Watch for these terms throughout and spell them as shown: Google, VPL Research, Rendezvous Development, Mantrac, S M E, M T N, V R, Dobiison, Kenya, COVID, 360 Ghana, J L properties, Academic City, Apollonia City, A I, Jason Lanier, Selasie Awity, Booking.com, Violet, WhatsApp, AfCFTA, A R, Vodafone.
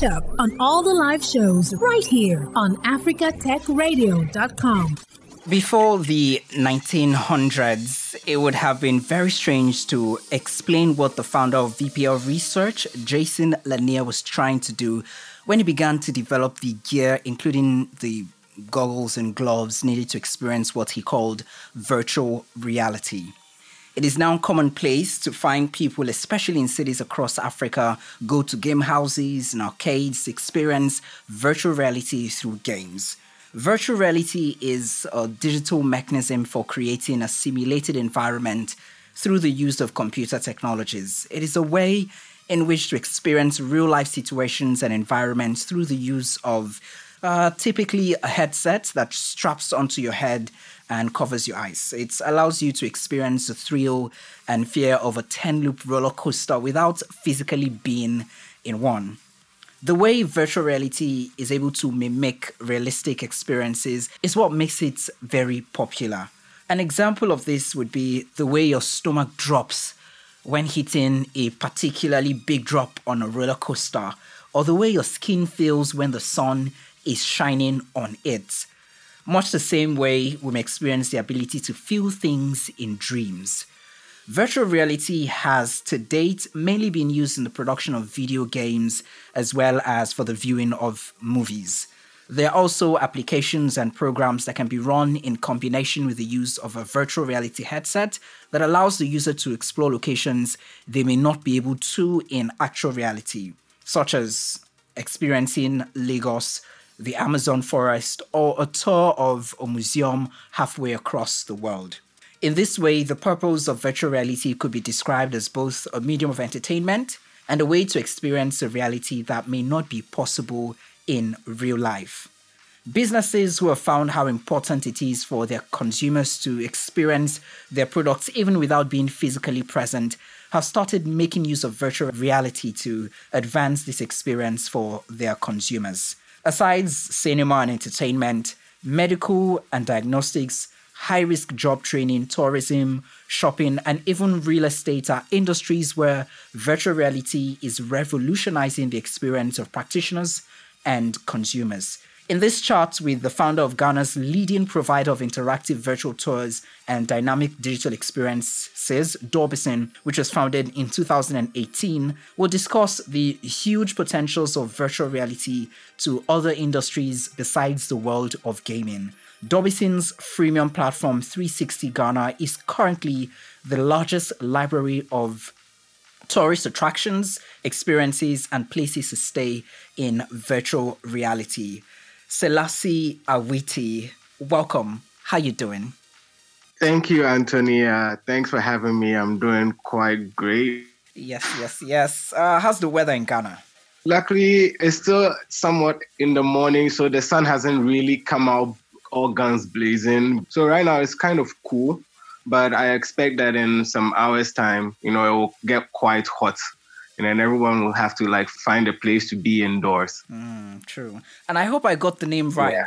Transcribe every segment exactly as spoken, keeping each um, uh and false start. catch up on all the live shows right here on Africa Tech Radio dot com. Before the nineteen hundreds, it would have been very strange to explain what the founder of V P L Research, Jason Lanier, was trying to do when he began to develop the gear, including the goggles and gloves needed to experience what he called virtual reality. It is now commonplace to find people, especially in cities across Africa, go to game houses and arcades to experience virtual reality through games. Virtual reality is a digital mechanism for creating a simulated environment through the use of computer technologies. It is a way in which to experience real-life situations and environments through the use of uh, typically a headset that straps onto your head and covers your eyes. It allows you to experience the thrill and fear of a ten-loop roller coaster without physically being in one. The way virtual reality is able to mimic realistic experiences is what makes it very popular. An example of this would be the way your stomach drops when hitting a particularly big drop on a roller coaster, or the way your skin feels when the sun is shining on it. Much the same way we may experience the ability to feel things in dreams. Virtual reality has, to date, mainly been used in the production of video games as well as for the viewing of movies. There are also applications and programs that can be run in combination with the use of a virtual reality headset that allows the user to explore locations they may not be able to in actual reality, such as experiencing Lagos, the Amazon forest, or a tour of a museum halfway across the world. In this way, the purpose of virtual reality could be described as both a medium of entertainment and a way to experience a reality that may not be possible in real life. Businesses who have found how important it is for their consumers to experience their products even without being physically present have started making use of virtual reality to advance this experience for their consumers. Aside cinema and entertainment, medical and diagnostics, high-risk job training, tourism, shopping, and even real estate are industries where virtual reality is revolutionizing the experience of practitioners and consumers. In this chart with the founder of Ghana's leading provider of interactive virtual tours and dynamic digital experiences, Dobiison, which was founded in two thousand eighteen, we'll discuss the huge potentials of virtual reality to other industries besides the world of gaming. Dobiison's freemium platform three sixty Ghana is currently the largest library of tourist attractions, experiences, and places to stay in virtual reality. Selasie Awity, welcome. How you doing? Thank you, Antonia. Thanks for having me. I'm doing quite great. Yes, yes, yes. Uh, how's the weather in Ghana? Luckily, it's still somewhat in the morning, so the sun hasn't really come out all guns blazing. So right now, it's kind of cool, but I expect that in some hours' time, you know, it will get quite hot. And then everyone will have to, like, find a place to be indoors. Mm, true. And I hope I got the name right. Yeah.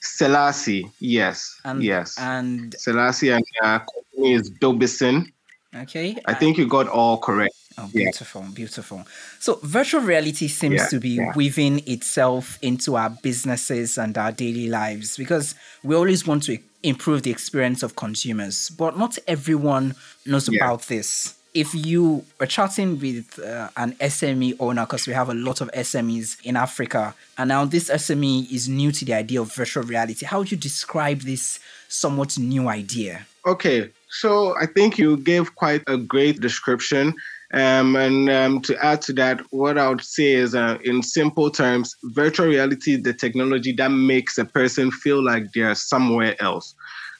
Selasie, yes. And, yes. And Selasie and uh, company is Dobiison. Okay. I and... think you got all correct. Oh, beautiful, yeah. beautiful. So virtual reality seems yeah, to be yeah. weaving itself into our businesses and our daily lives because we always want to improve the experience of consumers. But not everyone knows yeah. about this. If you are chatting with uh, an S M E owner, because we have a lot of S M Es in Africa, and now this S M E is new to the idea of virtual reality, how would you describe this somewhat new idea? Okay, so I think you gave quite a great description. Um, and um, to add to that, what I would say is, uh, in simple terms, virtual reality is the technology that makes a person feel like they're somewhere else,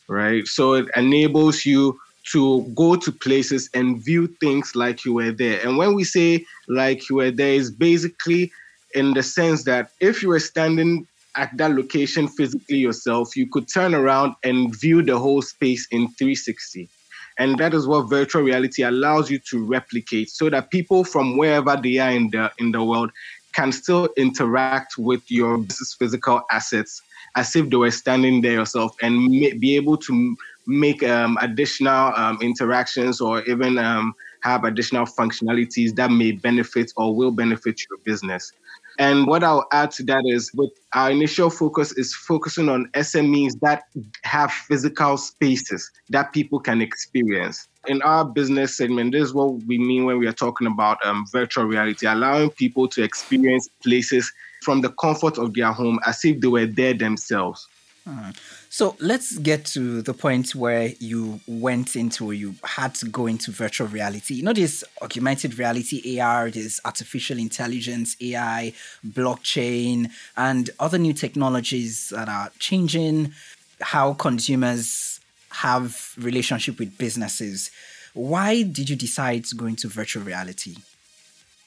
right? So it enables you to go to places and view things like you were there. And when we say like you were there, it's basically in the sense that if you were standing at that location physically yourself, you could turn around and view the whole space in three sixty. And that is what virtual reality allows you to replicate so that people from wherever they are in the, in the world can still interact with your physical assets as if they were standing there yourself and be able to make um, additional um, interactions or even um, have additional functionalities that may benefit or will benefit your business. And what I'll add to that is, with our initial focus is focusing on S M Es that have physical spaces that people can experience. In our business segment, this is what we mean when we are talking about um, virtual reality, allowing people to experience places from the comfort of their home as if they were there themselves. Hmm. So let's get to the point where you went into, you had to go into virtual reality. You know, there's augmented reality, A R, there's artificial intelligence, A I, blockchain, and other new technologies that are changing how consumers have relationship with businesses. Why did you decide to go into virtual reality?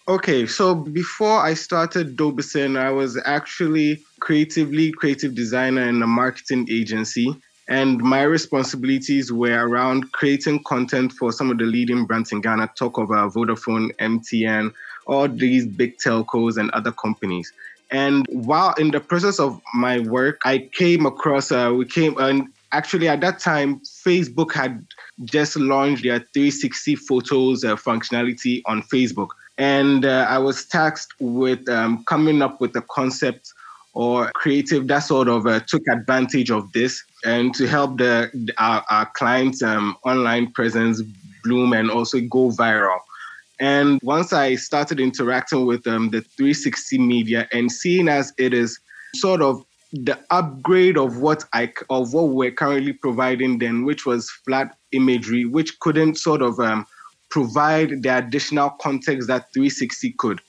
Okay, so before I started Dobiison, I was actually creatively creative designer in a marketing agency. And my responsibilities were around creating content for some of the leading brands in Ghana. Talk about Vodafone, M T N, all these big telcos and other companies. And while in the process of my work, I came across, uh, we came, and actually at that time, Facebook had just launched their three sixty photos uh, functionality on Facebook. And uh, I was tasked with um, coming up with a concept or creative that sort of uh, took advantage of this and to help the, our, our clients' um, online presence bloom and also go viral. And once I started interacting with um, the three sixty media and seeing as it is sort of the upgrade of what I of what we're currently providing then, which was flat imagery, which couldn't sort of um, provide the additional context that three sixty could.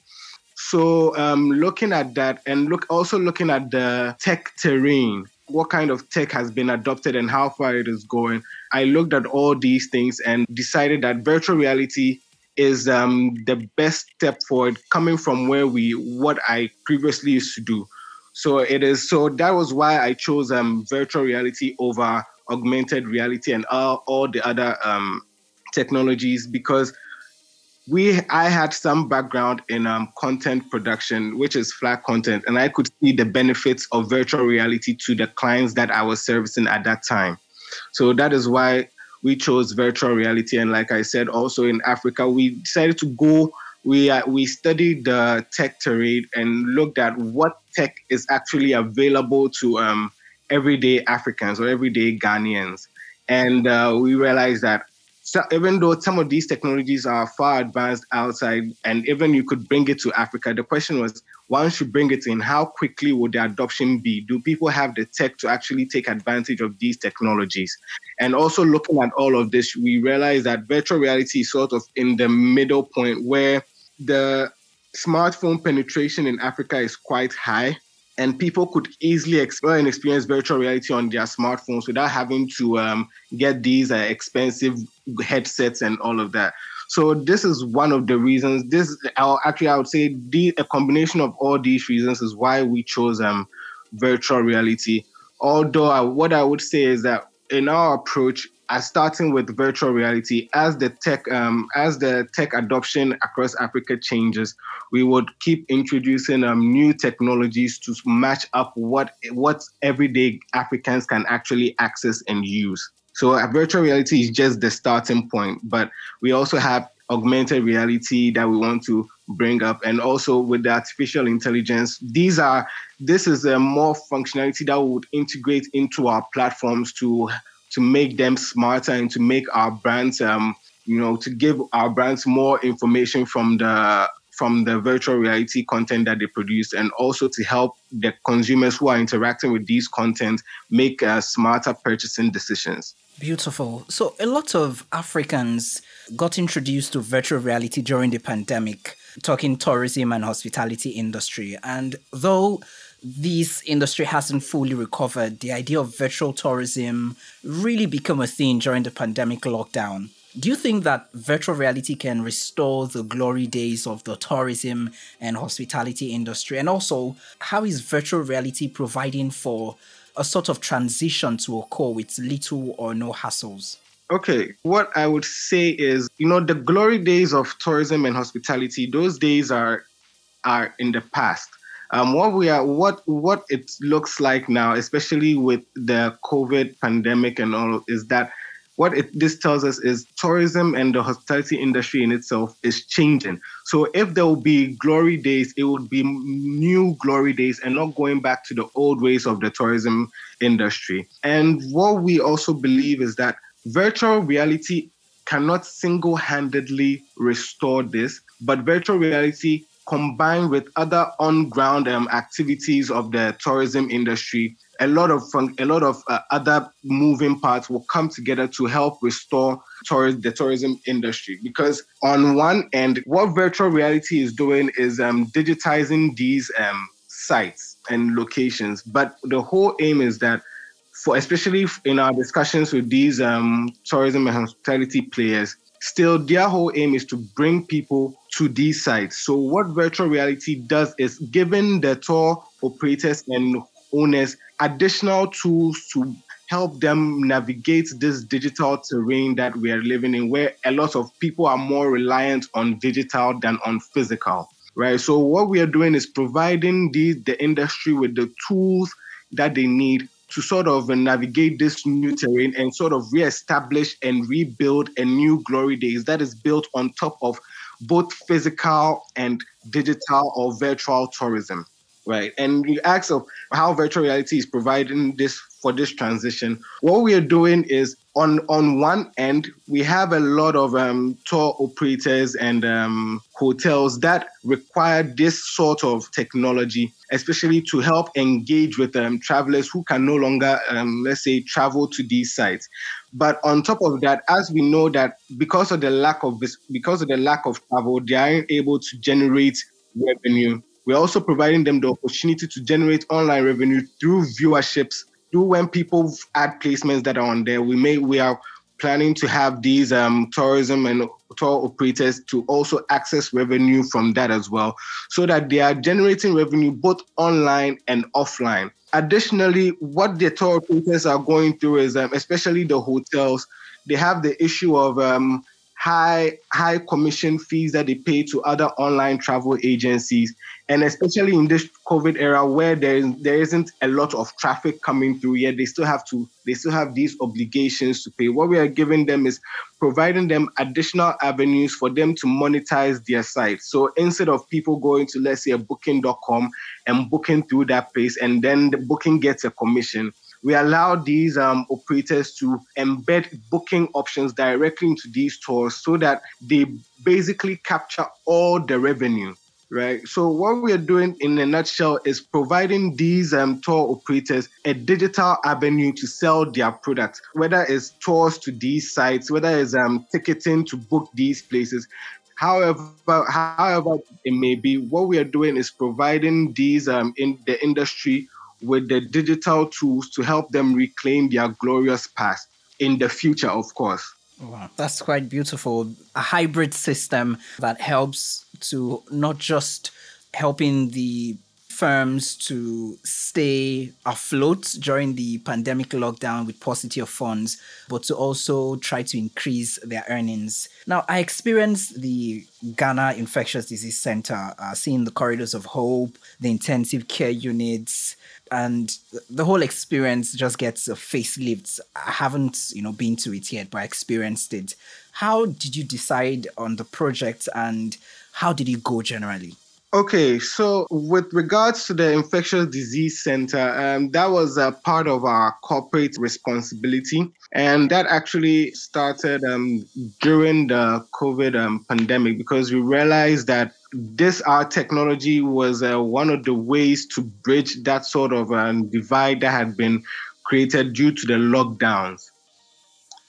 So um, looking at that and look also looking at the tech terrain, what kind of tech has been adopted and how far it is going, I looked at all these things and decided that virtual reality is um, the best step forward coming from where we, what I previously used to do. So it is. So that was why I chose um, virtual reality over augmented reality and all, all the other um, technologies, because we I had some background in um, content production, which is flat content, and I could see the benefits of virtual reality to the clients that I was servicing at that time. So that is why we chose virtual reality. And like I said, also in Africa, we decided to go, we, uh, we studied the tech terrain and looked at what tech is actually available to um, everyday Africans or everyday Ghanaians. And uh, we realized that so even though some of these technologies are far advanced outside, and even you could bring it to Africa, the question was, once you bring it in, how quickly would the adoption be? Do people have the tech to actually take advantage of these technologies? And also looking at all of this, we realized that virtual reality is sort of in the middle point where the smartphone penetration in Africa is quite high, and people could easily explore and experience virtual reality on their smartphones without having to um, get these uh, expensive headsets and all of that. So this is one of the reasons. This, I'll, actually, I would say the, a combination of all these reasons is why we chose um, virtual reality. Although I, what I would say is that in our approach, as starting with virtual reality, as the tech um, as the tech adoption across Africa changes, we would keep introducing um, new technologies to match up what what everyday Africans can actually access and use. So uh, virtual reality is just the starting point, but we also have augmented reality that we want to bring up, and also with the artificial intelligence. These are this is a more functionality that we would integrate into our platforms to. to make them smarter and to make our brands, um, you know, to give our brands more information from the from the virtual reality content that they produce, and also to help the consumers who are interacting with these content make uh, smarter purchasing decisions. Beautiful. So a lot of Africans got introduced to virtual reality during the pandemic, talking tourism and hospitality industry. And though this industry hasn't fully recovered, the idea of virtual tourism really became a thing during the pandemic lockdown. Do you think that virtual reality can restore the glory days of the tourism and hospitality industry? And also, how is virtual reality providing for a sort of transition to occur with little or no hassles? Okay, what I would say is, you know, the glory days of tourism and hospitality, those days are are in the past. Um, what we are, what what it looks like now, especially with the COVID pandemic and all, is that what it, this tells us is tourism and the hospitality industry in itself is changing. So if there will be glory days, it would be new glory days and not going back to the old ways of the tourism industry. And what we also believe is that virtual reality cannot single-handedly restore this, but virtual reality combined with other on-ground um, activities of the tourism industry, a lot of fun- a lot of uh, other moving parts will come together to help restore tour- the tourism industry. Because on one end, what virtual reality is doing is um, digitizing these um, sites and locations. But the whole aim is that, for especially in our discussions with these um, tourism and hospitality players, still, their whole aim is to bring people to these sites. So what virtual reality does is giving the tour operators and owners additional tools to help them navigate this digital terrain that we are living in, where a lot of people are more reliant on digital than on physical, right? So what we are doing is providing the, the industry with the tools that they need to sort of navigate this new terrain and sort of reestablish and rebuild a new glory days that is built on top of both physical and digital or virtual tourism, right? And you ask of how virtual reality is providing this for this transition. What we are doing is on, on one end, we have a lot of um, tour operators and um, hotels that require this sort of technology, especially to help engage with um, travelers who can no longer, um, let's say, travel to these sites. But on top of that, as we know that because of the lack of because of the lack of travel, they aren't able to generate revenue. We're also providing them the opportunity to generate online revenue through viewerships. Do when people add placements that are on there, we may we are planning to have these um, tourism and tour operators to also access revenue from that as well, so that they are generating revenue both online and offline. Additionally, what the tour operators are going through is, um, especially the hotels, they have the issue of um, high high commission fees that they pay to other online travel agencies. And especially in this COVID era where there, is, there isn't a lot of traffic coming through yet, they still have to, they still have these obligations to pay. What we are giving them is providing them additional avenues for them to monetize their sites. So instead of people going to, let's say, a booking dot com and booking through that place, and then the booking gets a commission, we allow these um, operators to embed booking options directly into these tours so that they basically capture all the revenue. Right. So what we are doing in a nutshell is providing these um, tour operators a digital avenue to sell their products, whether it's tours to these sites, whether it's um, ticketing to book these places. However, however it may be, what we are doing is providing these um, in the industry with the digital tools to help them reclaim their glorious past in the future, of course. Wow, that's quite beautiful. A hybrid system that helps to not just helping the firms to stay afloat during the pandemic lockdown with paucity of funds, but to also try to increase their earnings. Now, I experienced the Ghana Infectious Disease Center, uh, seeing the corridors of hope, the intensive care units, and the whole experience just gets a facelift. I haven't, you know, been to it yet, but I experienced it. How did you decide on the project and how did it go generally? Okay, so with regards to the Infectious Disease Center, um, that was a part of our corporate responsibility. And that actually started um, during the COVID um, pandemic, because we realized that this, our technology was uh, one of the ways to bridge that sort of um, divide that had been created due to the lockdowns,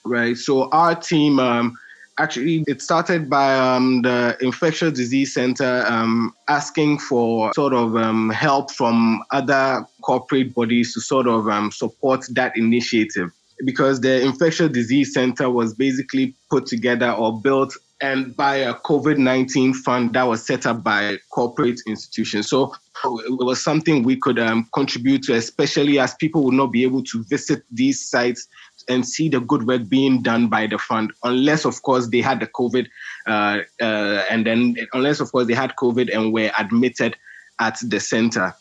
right? So our team... Um, Actually, it started by um, the Infectious Disease Center um, asking for sort of um, help from other corporate bodies to sort of um, support that initiative, because the Infectious Disease Center was basically put together or built and by a COVID nineteen fund that was set up by corporate institutions. So it was something we could um, contribute to, especially as people would not be able to visit these sites and see the good work being done by the fund, unless, of course, they had the COVID, uh, uh, and then unless, of course, they had COVID and were admitted at the center.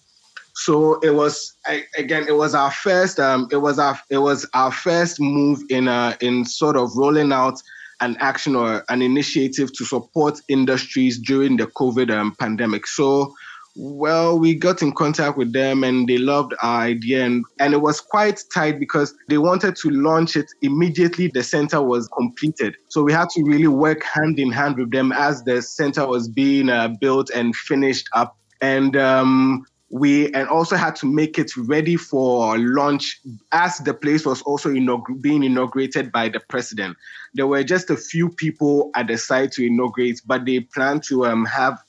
So it was I, again. It was our first. Um, it was our. It was our first move in uh, in sort of rolling out an action or an initiative to support industries during the COVID um, pandemic. So, well, we got in contact with them and they loved our idea, and, and it was quite tight because they wanted to launch it immediately the center was completed. So we had to really work hand in hand with them as the center was being uh, built and finished up, and um, we and also had to make it ready for launch as the place was also inaug- being inaugurated by the president. There were just a few people at the site to inaugurate, but they plan to um, have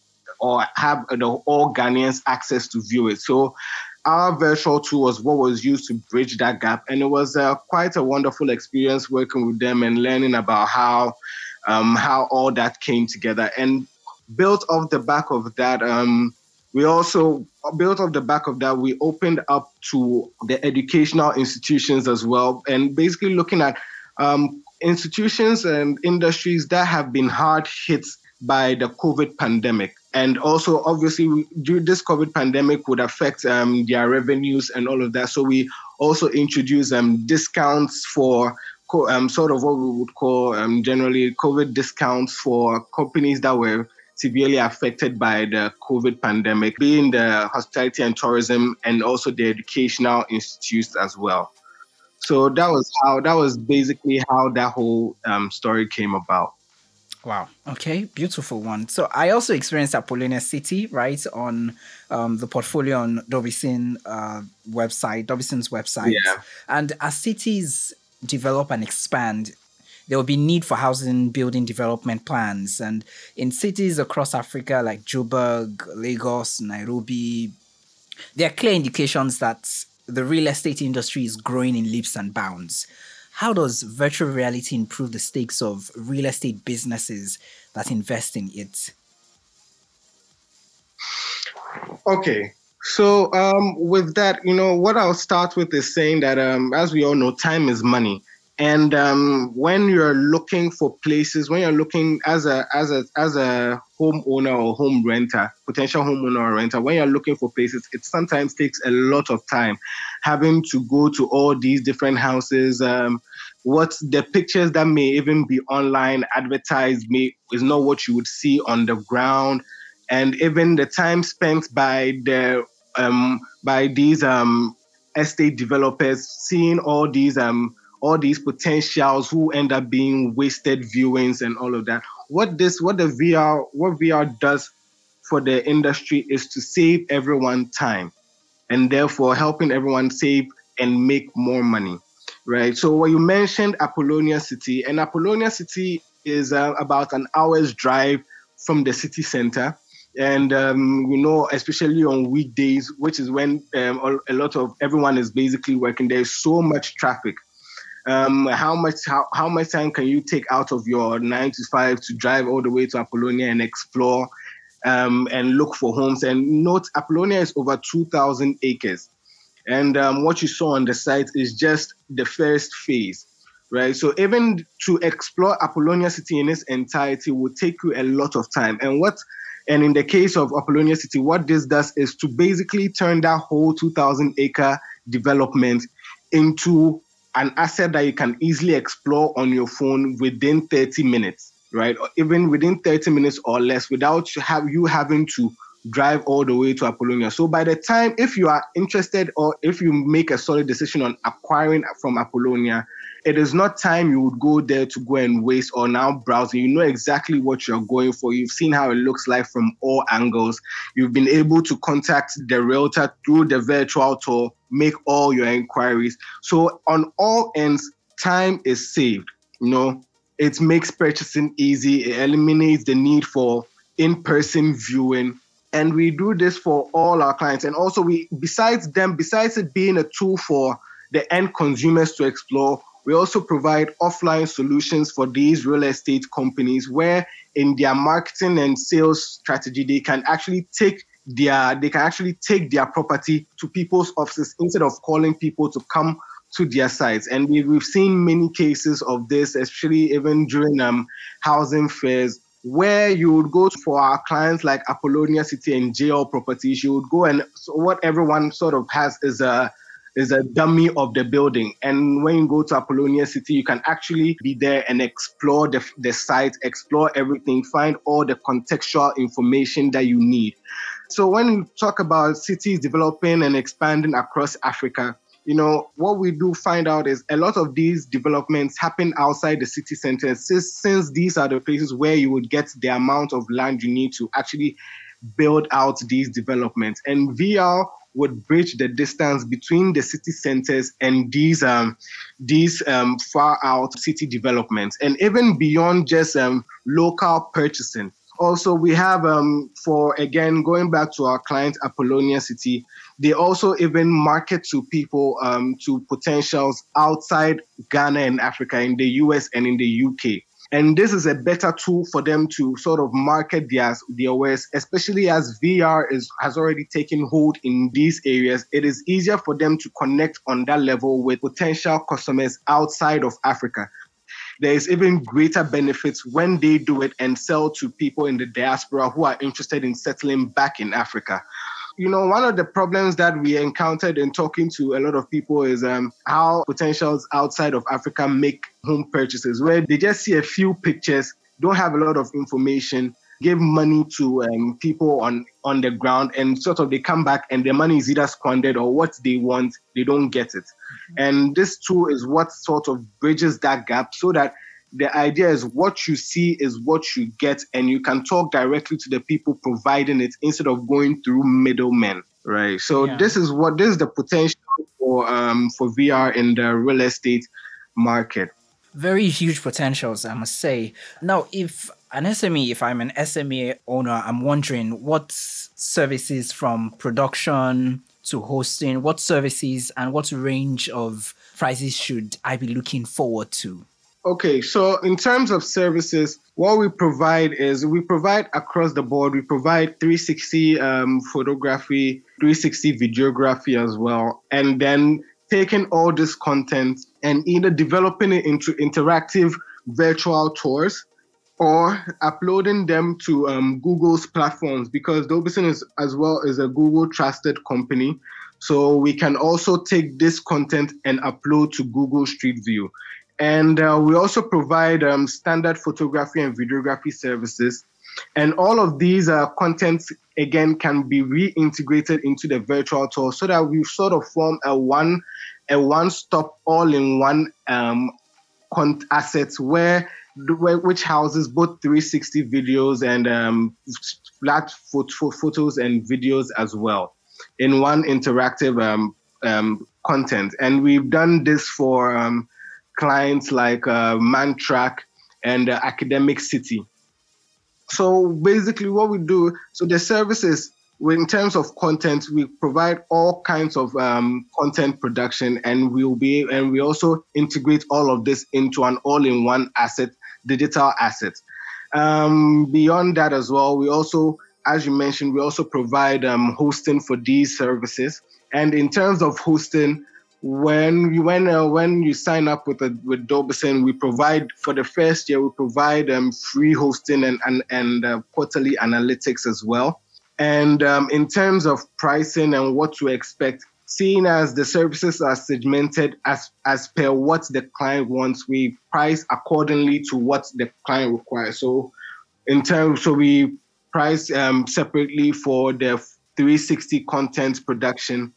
or have you know, all Ghanaians access to view it. So our virtual tour was what was used to bridge that gap. And it was uh, quite a wonderful experience working with them and learning about how um, how all that came together. And built off the back of that, um, we also built off the back of that, we opened up to the educational institutions as well. And basically looking at um, institutions and industries that have been hard hit by the COVID pandemic. And also, obviously, we, this COVID pandemic would affect um, their revenues and all of that. So we also introduced um, discounts for co- um, sort of what we would call um, generally COVID discounts for companies that were severely affected by the COVID pandemic, being the hospitality and tourism and also the educational institutes as well. So that was how that was basically how that whole um, story came about. Wow. Okay. Beautiful one. So I also experienced Apollonia City, right, on um, the portfolio on Dobiison uh, website, Dobiison's website. Yeah. And as cities develop and expand, there will be need for housing building development plans. And in cities across Africa, like Joburg, Lagos, Nairobi, there are clear indications that the real estate industry is growing in leaps and bounds. How does virtual reality improve the stakes of real estate businesses that invest in it? Okay, so um, with that, you know, what I'll start with is saying that, um, as we all know, time is money. And um, when you're looking for places, when you're looking as a as a as a homeowner or home renter, potential homeowner or renter, when you're looking for places, it sometimes takes a lot of time, having to go to all these different houses. Um, what the pictures that may even be online advertised may is not what you would see on the ground, and even the time spent by the um, by these um, estate developers seeing all these um. all these potentials who end up being wasted viewings and all of that. What this, what the V R, what V R does for the industry is to save everyone time and therefore helping everyone save and make more money, right? So when you mentioned Apollonia City, and Apollonia City is uh, about an hour's drive from the city center. And, um, you know, especially on weekdays, which is when um, a lot of everyone is basically working. There's so much traffic. Um, how much how, how much time can you take out of your nine to five to drive all the way to Apollonia and explore um, and look for homes? And note, Apollonia is over two thousand acres. And um, what you saw on the site is just the first phase, right? So even to explore Apollonia City in its entirety will take you a lot of time. And what and in the case of Apollonia City, what this does is to basically turn that whole two thousand acre development into an asset that you can easily explore on your phone within thirty minutes, right? Or even within thirty minutes or less, without have you having to drive all the way to Apollonia. So by the time, if you are interested or if you make a solid decision on acquiring from Apollonia, it is not time you would go there to go and waste or now browsing. You know exactly what you're going for. You've seen how it looks like from all angles. You've been able to contact the realtor through the virtual tour, make all your inquiries. So on all ends, time is saved. You know, it makes purchasing easy. It eliminates the need for in-person viewing. And we do this for all our clients. And also we, besides them, besides it being a tool for the end consumers to explore, we also provide offline solutions for these real estate companies where in their marketing and sales strategy, they can actually take their they can actually take their property to people's offices instead of calling people to come to their sites. And we, we've seen many cases of this, especially even during um, housing fairs, where you would go for our clients like Apollonia City and J L properties, you would go and so what everyone sort of has is a is a dummy of the building. And when you go to Apollonia City, you can actually be there and explore the, the site, explore everything, find all the contextual information that you need. So when we talk about cities developing and expanding across Africa, you know, what we do find out is a lot of these developments happen outside the city centers, since, since these are the places where you would get the amount of land you need to actually build out these developments. And V R would bridge the distance between the city centers and these um, these um, far-out city developments. And even beyond just um, local purchasing. Also, we have, um, for again, going back to our client, Apollonia City, they also even market to people, um, to potentials outside Ghana and Africa, in the U S and in the U K. And this is a better tool for them to sort of market their, their wares, especially as V R is has already taken hold in these areas. It is easier for them to connect on that level with potential customers outside of Africa. There is even greater benefits when they do it and sell to people in the diaspora who are interested in settling back in Africa. You know, one of the problems that we encountered in talking to a lot of people is um, how potentials outside of Africa make home purchases, where they just see a few pictures, don't have a lot of information, give money to um, people on, on the ground, and sort of they come back and their money is either squandered or what they want, they don't get it. Mm-hmm. And this tool is what sort of bridges that gap so that the idea is what you see is what you get, and you can talk directly to the people providing it instead of going through middlemen, right? So yeah. this is what this is the potential for um, for V R in the real estate market. Very huge potentials, I must say. Now, if an S M E, if I'm an S M E owner, I'm wondering what services from production to hosting, what services and what range of prices should I be looking forward to? Okay, so in terms of services, what we provide is we provide across the board. We provide three sixty um, photography, three sixty videography as well, and then taking all this content and either developing it into interactive virtual tours or uploading them to um, Google's platforms, because Dobiison is as well is a Google trusted company. So we can also take this content and upload to Google Street View. And uh, we also provide um, standard photography and videography services. And all of these uh, contents, again, can be reintegrated into the virtual tour so that we sort of form a one a one-stop, all-in-one um, con- assets where, where which houses both three sixty videos and um, flat photo- photos and videos as well in one interactive um, um, content. And we've done this for... Um, clients like uh, Mantrac and uh, Academic City. So basically what we do, so the services, in terms of content, we provide all kinds of um, content production, and we'll be, and we also integrate all of this into an all-in-one asset, digital asset. Um, beyond that as well, we also, as you mentioned, we also provide um, hosting for these services. And in terms of hosting, When you when uh, when you sign up with a, with Dobiison, we provide for the first year we provide um, free hosting and and, and uh, quarterly analytics as well. And um, in terms of pricing and what to expect, seeing as the services are segmented as as per what the client wants, we price accordingly to what the client requires. So in terms, so we price um, separately for the three sixty content production.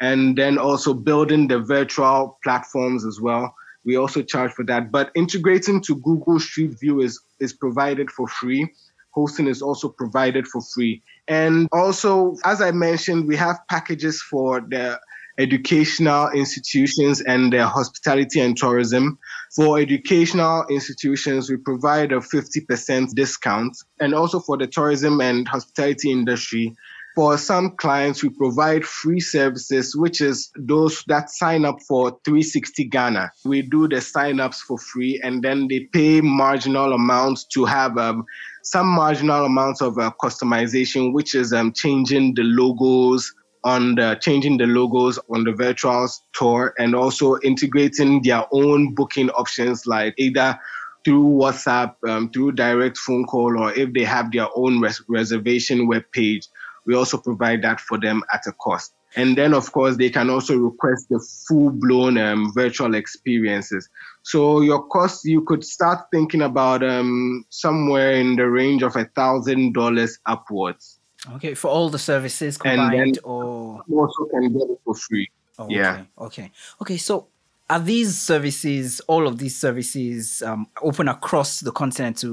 And then also building the virtual platforms as well. We also charge for that. But integrating to Google Street View is, is provided for free. Hosting is also provided for free. And also, as I mentioned, we have packages for the educational institutions and their hospitality and tourism. For educational institutions, we provide a fifty percent discount. And also for the tourism and hospitality industry, for some clients, we provide free services, which is those that sign up for three sixty Ghana. We do the sign-ups for free, and then they pay marginal amounts to have um, some marginal amounts of uh, customization, which is um, changing the logos on the changing the logos on the virtual tour, and also integrating their own booking options, like either through WhatsApp, um, through direct phone call, or if they have their own res- reservation webpage, we also provide that for them at a cost. And then, of course, they can also request the full-blown um, virtual experiences. So your cost, you could start thinking about um, somewhere in the range of one thousand dollars upwards. Okay, for all the services combined? And then or... you also can get it for free. Oh, yeah. Okay, okay. Okay, so are these services, all of these services, um, open across the continent to...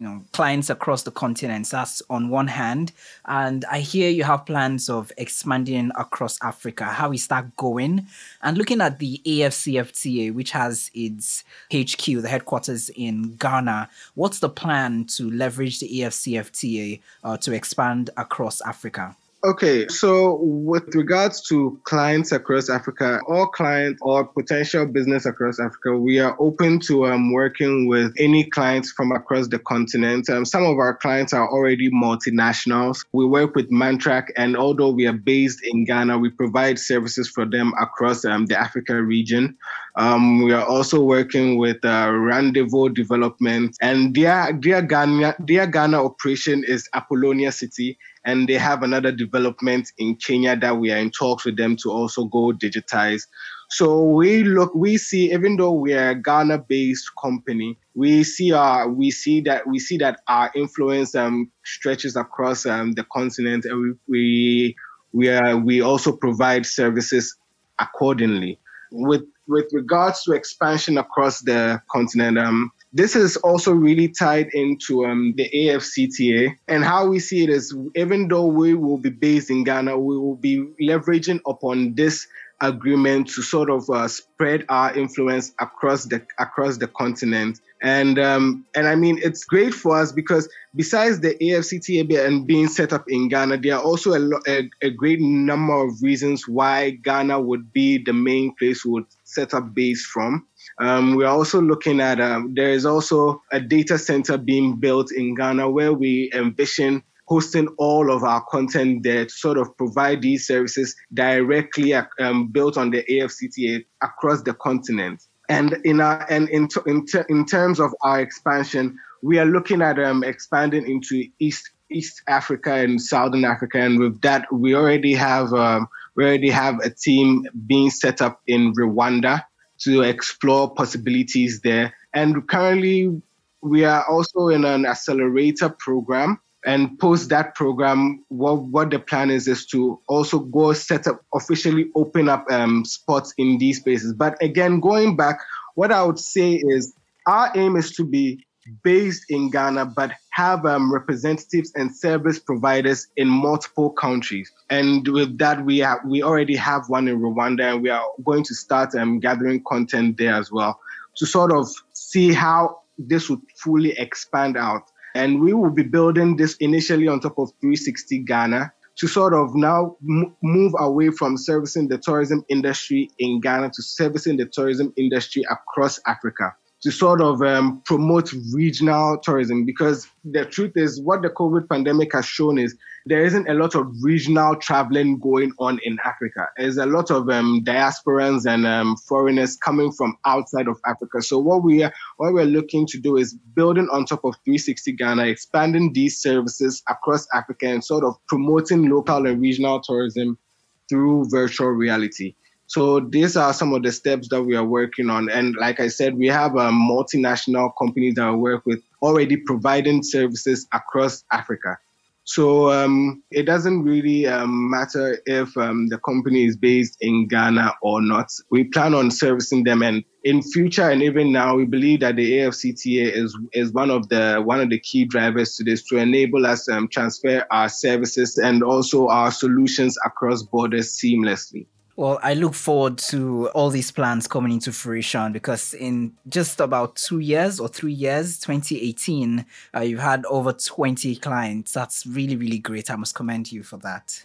you know, clients across the continents? That's on one hand. And I hear you have plans of expanding across Africa. How is that going? And looking at the AfCFTA, which has its H Q, the headquarters in Ghana, what's the plan to leverage the AfCFTA uh, to expand across Africa? Okay, so with regards to clients across Africa, all clients or potential business across Africa, we are open to um, working with any clients from across the continent. Um, some of our clients are already multinationals. We work with Mantrac, and although we are based in Ghana, we provide services for them across um, the Africa region. Um, we are also working with uh, Rendezvous Development, and their, their, Ghana, their Ghana operation is Apollonia City, and they have another development in Kenya that we are in talks with them to also go digitize. So we look, we see, even though we are a Ghana-based company, we see our, we see that we see that our influence um, stretches across um, the continent, and we we we, are, we also provide services accordingly. With With regards to expansion across the continent, um, this is also really tied into um, the AfCFTA. And how we see it is, even though we will be based in Ghana, we will be leveraging upon this agreement to sort of uh, spread our influence across the across the continent. And um, and I mean, it's great for us because besides the AfCFTA and being set up in Ghana, there are also a, lo- a, a great number of reasons why Ghana would be the main place we would set up base from. Um, we're also looking at, um, there is also a data center being built in Ghana where we envision hosting all of our content there to sort of provide these services directly um, built on the AfCFTA across the continent. And in our and in in, ter- in terms of our expansion, we are looking at um, expanding into East East Africa and Southern Africa, and with that, we already have um, we already have a team being set up in Rwanda to explore possibilities there. And currently, we are also in an accelerator program. And post that program, what what the plan is is to also go set up, officially open up um, spots in these spaces. But again, going back, what I would say is our aim is to be based in Ghana, but have um, representatives and service providers in multiple countries. And with that, we have, we already have one in Rwanda, and we are going to start um, gathering content there as well to sort of see how this would fully expand out. And we will be building this initially on top of three sixty Ghana to sort of now m- move away from servicing the tourism industry in Ghana to servicing the tourism industry across Africa, to sort of um, promote regional tourism. Because the truth is, what the COVID pandemic has shown is there isn't a lot of regional traveling going on in Africa. There's a lot of um, diasporans and um, foreigners coming from outside of Africa. So what, we are, what we're looking to do is building on top of three sixty Ghana, expanding these services across Africa and sort of promoting local and regional tourism through virtual reality. So these are some of the steps that we are working on. And like I said, we have a multinational company that I work with already providing services across Africa. So um, it doesn't really um, matter if um, the company is based in Ghana or not. We plan on servicing them. And in future and even now, we believe that the AfCFTA is is one of the one of the key drivers to this, to enable us to um, transfer our services and also our solutions across borders seamlessly. Well, I look forward to all these plans coming into fruition, because in just about two years or three years, twenty eighteen, uh, you've had over twenty clients. That's really, really great. I must commend you for that.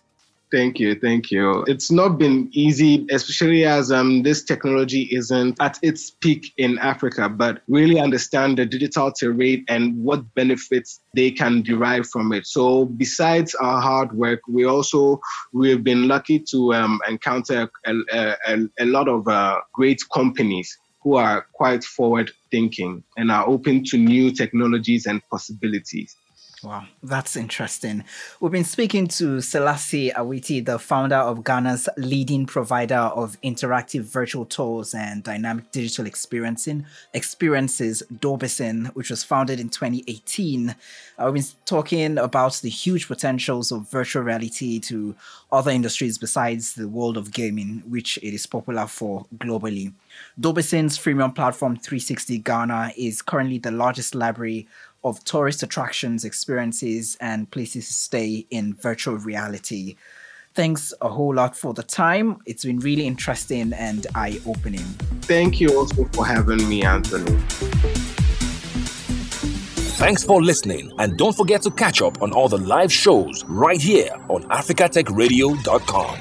Thank you. Thank you. It's not been easy, especially as um, this technology isn't at its peak in Africa, but really understand the digital terrain and what benefits they can derive from it. So besides our hard work, we also, we've been lucky to um, encounter a, a, a lot of uh, great companies who are quite forward-thinking and are open to new technologies and possibilities. Wow, that's interesting. We've been speaking to Selasie Awity, the founder of Ghana's leading provider of interactive virtual tours and dynamic digital experiencing experiences, Dobiison, which was founded in twenty eighteen. Uh, we've been talking about the huge potentials of virtual reality to other industries besides the world of gaming, which it is popular for globally. Dobison's freemium platform three sixty Ghana is currently the largest library of tourist attractions, experiences, and places to stay in virtual reality. Thanks a whole lot for the time. It's been really interesting and eye-opening. Thank you also for having me, Anthony. Thanks for listening, and don't forget to catch up on all the live shows right here on africa tech radio dot com.